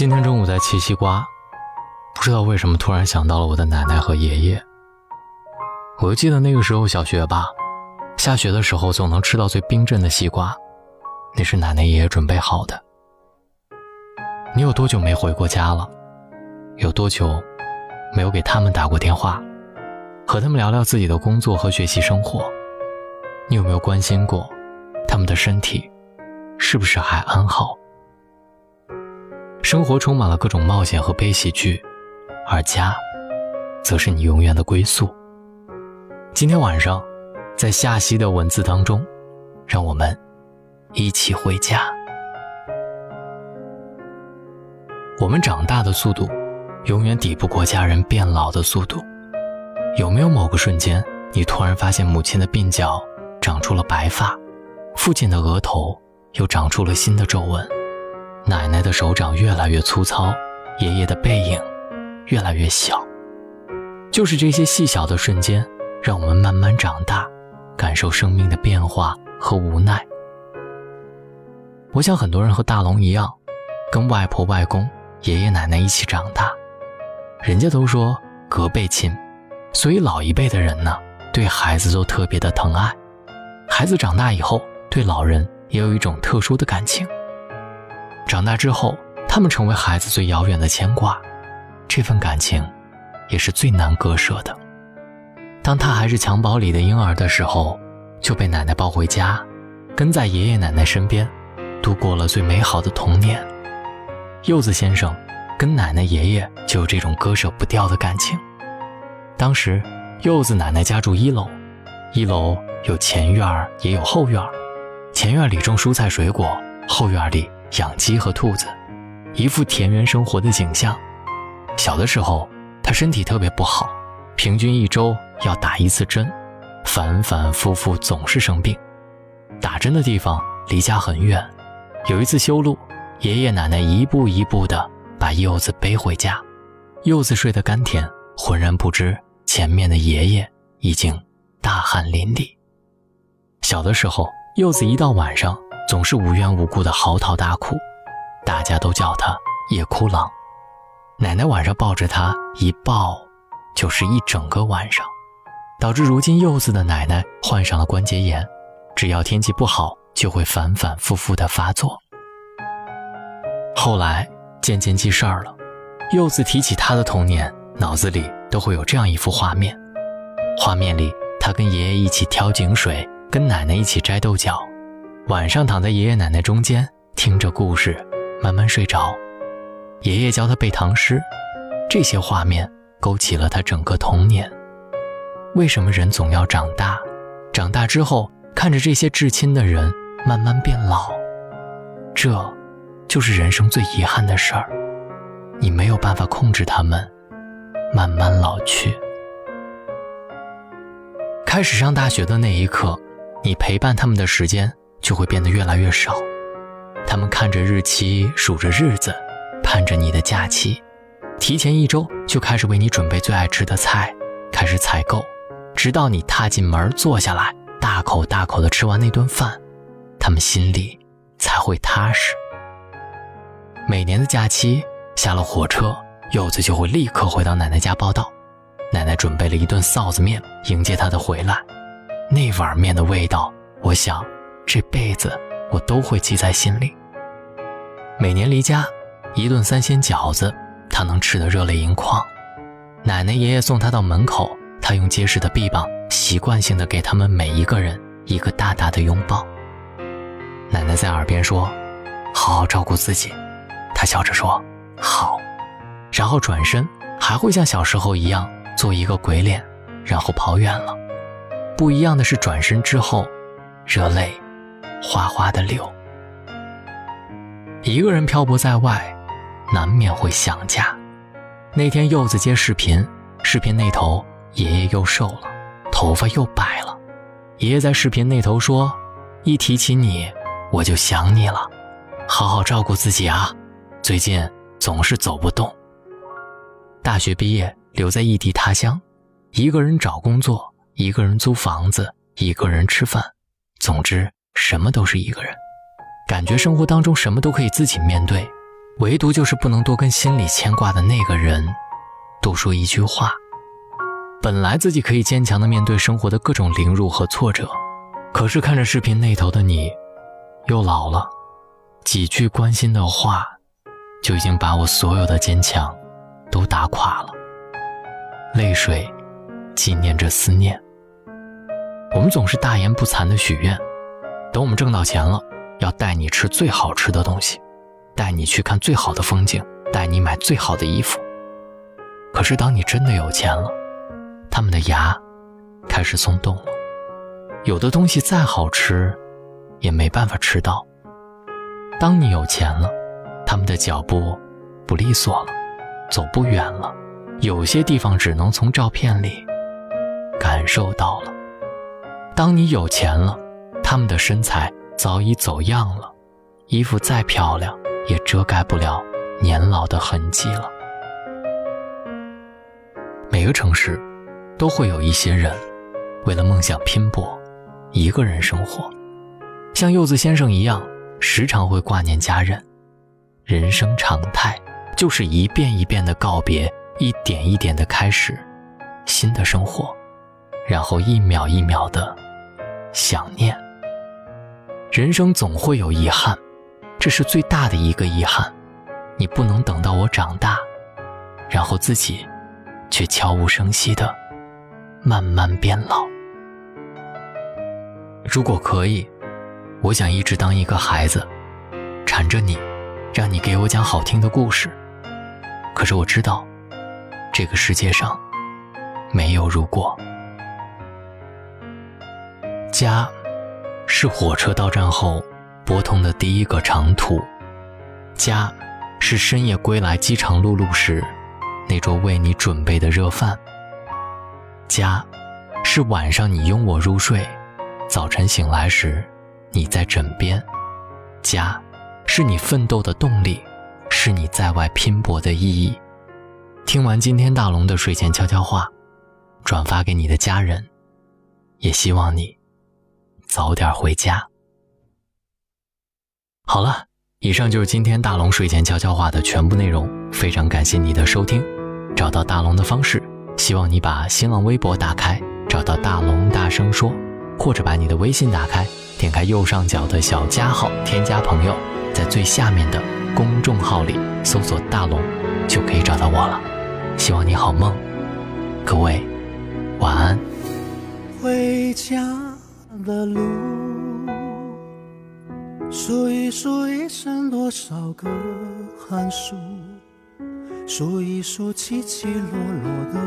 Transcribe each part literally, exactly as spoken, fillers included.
今天中午在切西瓜，不知道为什么突然想到了我的奶奶和爷爷。我就记得那个时候小学吧，下学的时候总能吃到最冰镇的西瓜，那是奶奶爷爷准备好的。你有多久没回过家了？有多久没有给他们打过电话，和他们聊聊自己的工作和学习生活？你有没有关心过他们的身体是不是还安好？生活充满了各种冒险和悲喜剧，而家则是你永远的归宿。今天晚上在夏曦的文字当中，让我们一起回家。我们长大的速度永远抵不过家人变老的速度。有没有某个瞬间，你突然发现母亲的鬓角长出了白发，父亲的额头又长出了新的皱纹，奶奶的手掌越来越粗糙，爷爷的背影越来越小？就是这些细小的瞬间，让我们慢慢长大，感受生命的变化和无奈。我想很多人和大龙一样，跟外婆外公爷爷奶奶一起长大。人家都说隔辈亲，所以老一辈的人呢，对孩子都特别的疼爱。孩子长大以后对老人也有一种特殊的感情，长大之后他们成为孩子最遥远的牵挂，这份感情也是最难割舍的。当他还是襁褓里的婴儿的时候，就被奶奶抱回家，跟在爷爷奶奶身边度过了最美好的童年。柚子先生跟奶奶爷爷就有这种割舍不掉的感情。当时柚子奶奶家住一楼，一楼有前院也有后院，前院里种蔬菜水果，后院里养鸡和兔子，一副田园生活的景象。小的时候她身体特别不好，平均一周要打一次针，反反复复总是生病。打针的地方离家很远，有一次修路，爷爷奶奶一步一步地把柚子背回家。柚子睡得甘甜，浑然不知前面的爷爷已经大汗淋漓。小的时候柚子一到晚上总是无缘无故地嚎啕大哭，大家都叫她夜哭狼。奶奶晚上抱着她，一抱就是一整个晚上，导致如今柚子的奶奶患上了关节炎，只要天气不好就会反反复复地发作。后来渐渐记事儿了，柚子提起她的童年，脑子里都会有这样一幅画面。画面里她跟爷爷一起挑井水，跟奶奶一起摘豆角，晚上躺在爷爷奶奶中间，听着故事慢慢睡着，爷爷教她背唐诗。这些画面勾起了她整个童年。为什么人总要长大？长大之后看着这些至亲的人慢慢变老，这就是人生最遗憾的事儿，你没有办法控制他们慢慢老去。开始上大学的那一刻，你陪伴他们的时间就会变得越来越少。他们看着日期，数着日子，盼着你的假期，提前一周就开始为你准备最爱吃的菜，开始采购，直到你踏进门坐下来，大口大口地吃完那顿饭，他们心里才会踏实。每年的假期下了火车，柚子就会立刻回到奶奶家报到。奶奶准备了一顿臊子面迎接她的回来，那碗面的味道，我想这辈子我都会记在心里。每年离家一顿三鲜饺子，她能吃得热泪盈眶。奶奶爷爷送她到门口，她用结实的臂膀习惯性地给他们每一个人一个大大的拥抱。奶奶在耳边说，好好照顾自己。他笑着说好，然后转身还会像小时候一样做一个鬼脸，然后跑远了。不一样的是转身之后热泪哗哗地流。一个人漂泊在外难免会想家。那天柚子接视频，视频那头爷爷又瘦了，头发又白了。爷爷在视频那头说，一提起你我就想你了，好好照顾自己啊，最近总是走不动。大学毕业留在异地他乡，一个人找工作，一个人租房子，一个人吃饭，总之什么都是一个人。感觉生活当中什么都可以自己面对，唯独就是不能多跟心里牵挂的那个人多说一句话。本来自己可以坚强地面对生活的各种凌辱和挫折，可是看着视频那头的你又老了，几句关心的话就已经把我所有的坚强都打垮了。泪水纪念着思念，我们总是大言不惭的许愿，等我们挣到钱了，要带你吃最好吃的东西，带你去看最好的风景，带你买最好的衣服。可是当你真的有钱了，他们的牙开始松动了，有的东西再好吃也没办法吃到。当你有钱了，他们的脚步不利索了，走不远了，有些地方只能从照片里感受到了。当你有钱了，他们的身材早已走样了，衣服再漂亮也遮盖不了年老的痕迹了。每个城市都会有一些人为了梦想拼搏，一个人生活，像柚子先生一样时常会挂念家人。人生常态就是一遍一遍的告别，一点一点的开始新的生活，然后一秒一秒的想念。人生总会有遗憾，这是最大的一个遗憾。你不能等到我长大，然后自己却悄无声息的慢慢变老。如果可以，我想一直当一个孩子，缠着你，让你给我讲好听的故事。可是我知道，这个世界上没有如果。家是火车到站后拨通的第一个长途，家是深夜归来饥肠辘辘时那桌为你准备的热饭，家是晚上你拥我入睡，早晨醒来时你在枕边，家是你奋斗的动力，是你在外拼搏的意义。听完今天大龙的睡前悄悄话，转发给你的家人，也希望你早点回家。好了，以上就是今天大龙睡前悄悄话的全部内容，非常感谢你的收听。找到大龙的方式，希望你把新浪微博打开，找到大龙大声说，或者把你的微信打开，点开右上角的小加号，添加朋友，在最下面的公众号里搜索大龙就可以找到我了。希望你好梦，各位晚安。回家的路数一数一生多少个寒暑，数一数起起落落的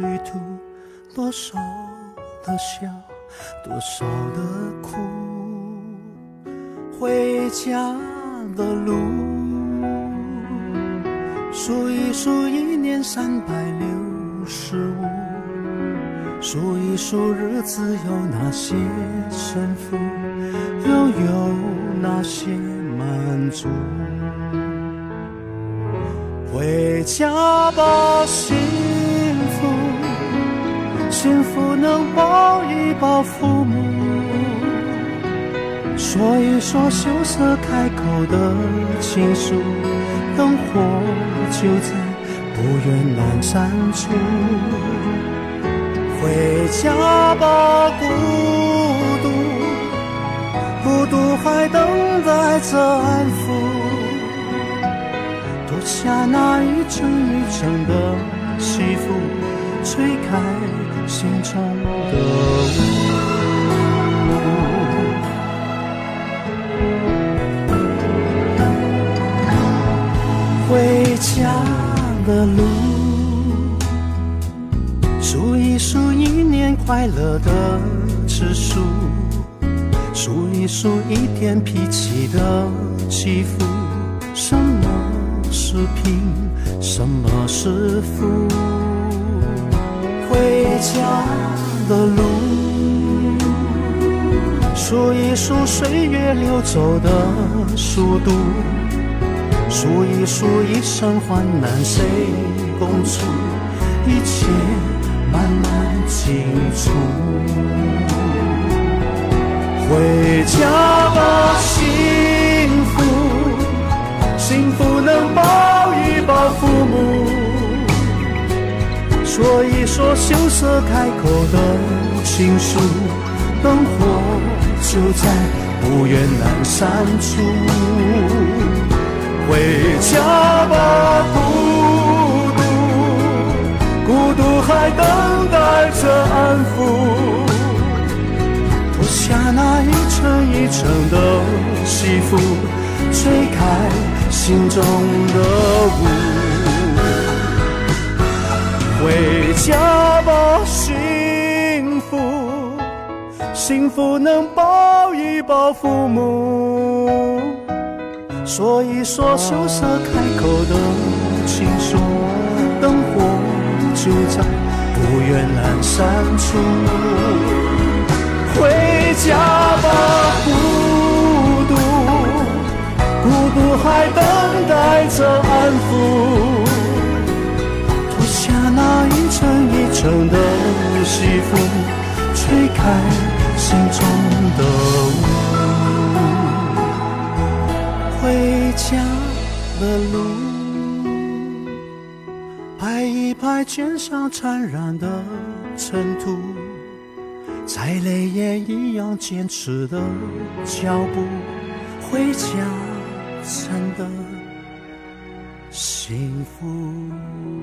旅途，多少的笑，多少的哭。回家的路数一数一年三百六十五，数一数日子有哪些胜负，又有哪些满足。回家吧幸福，幸福能抱一抱父母，说一说羞涩开口的情书，灯火就在不远阑珊处。回家吧孤独，孤独还等待着安抚，脱下那一层一层的西服，吹开心中的雾。回家的路数一数一年快乐的次数，数一数一天脾气的起伏，什么是贫，什么是富。回家的路数一数岁月流走的速度，数一数一生患难谁共处，一切慢慢清楚。回家吧幸福，幸福呢说羞涩开口的情书，灯火就在不远阑珊处。回家吧，孤独，孤独还等待着安抚。 脱下那一层一层的西服，吹开心中的雾。回家吧，幸福，幸福能抱一抱父母，说一说羞涩开口的情书，灯火就在不远阑珊处。 回家吧，孤独，孤独还等待着安抚。脱下那一层一层的西服，吹开心中的雾。回家的路，拍一拍肩上沾染的尘土。 再累也一样坚持的脚步，回家真的幸福。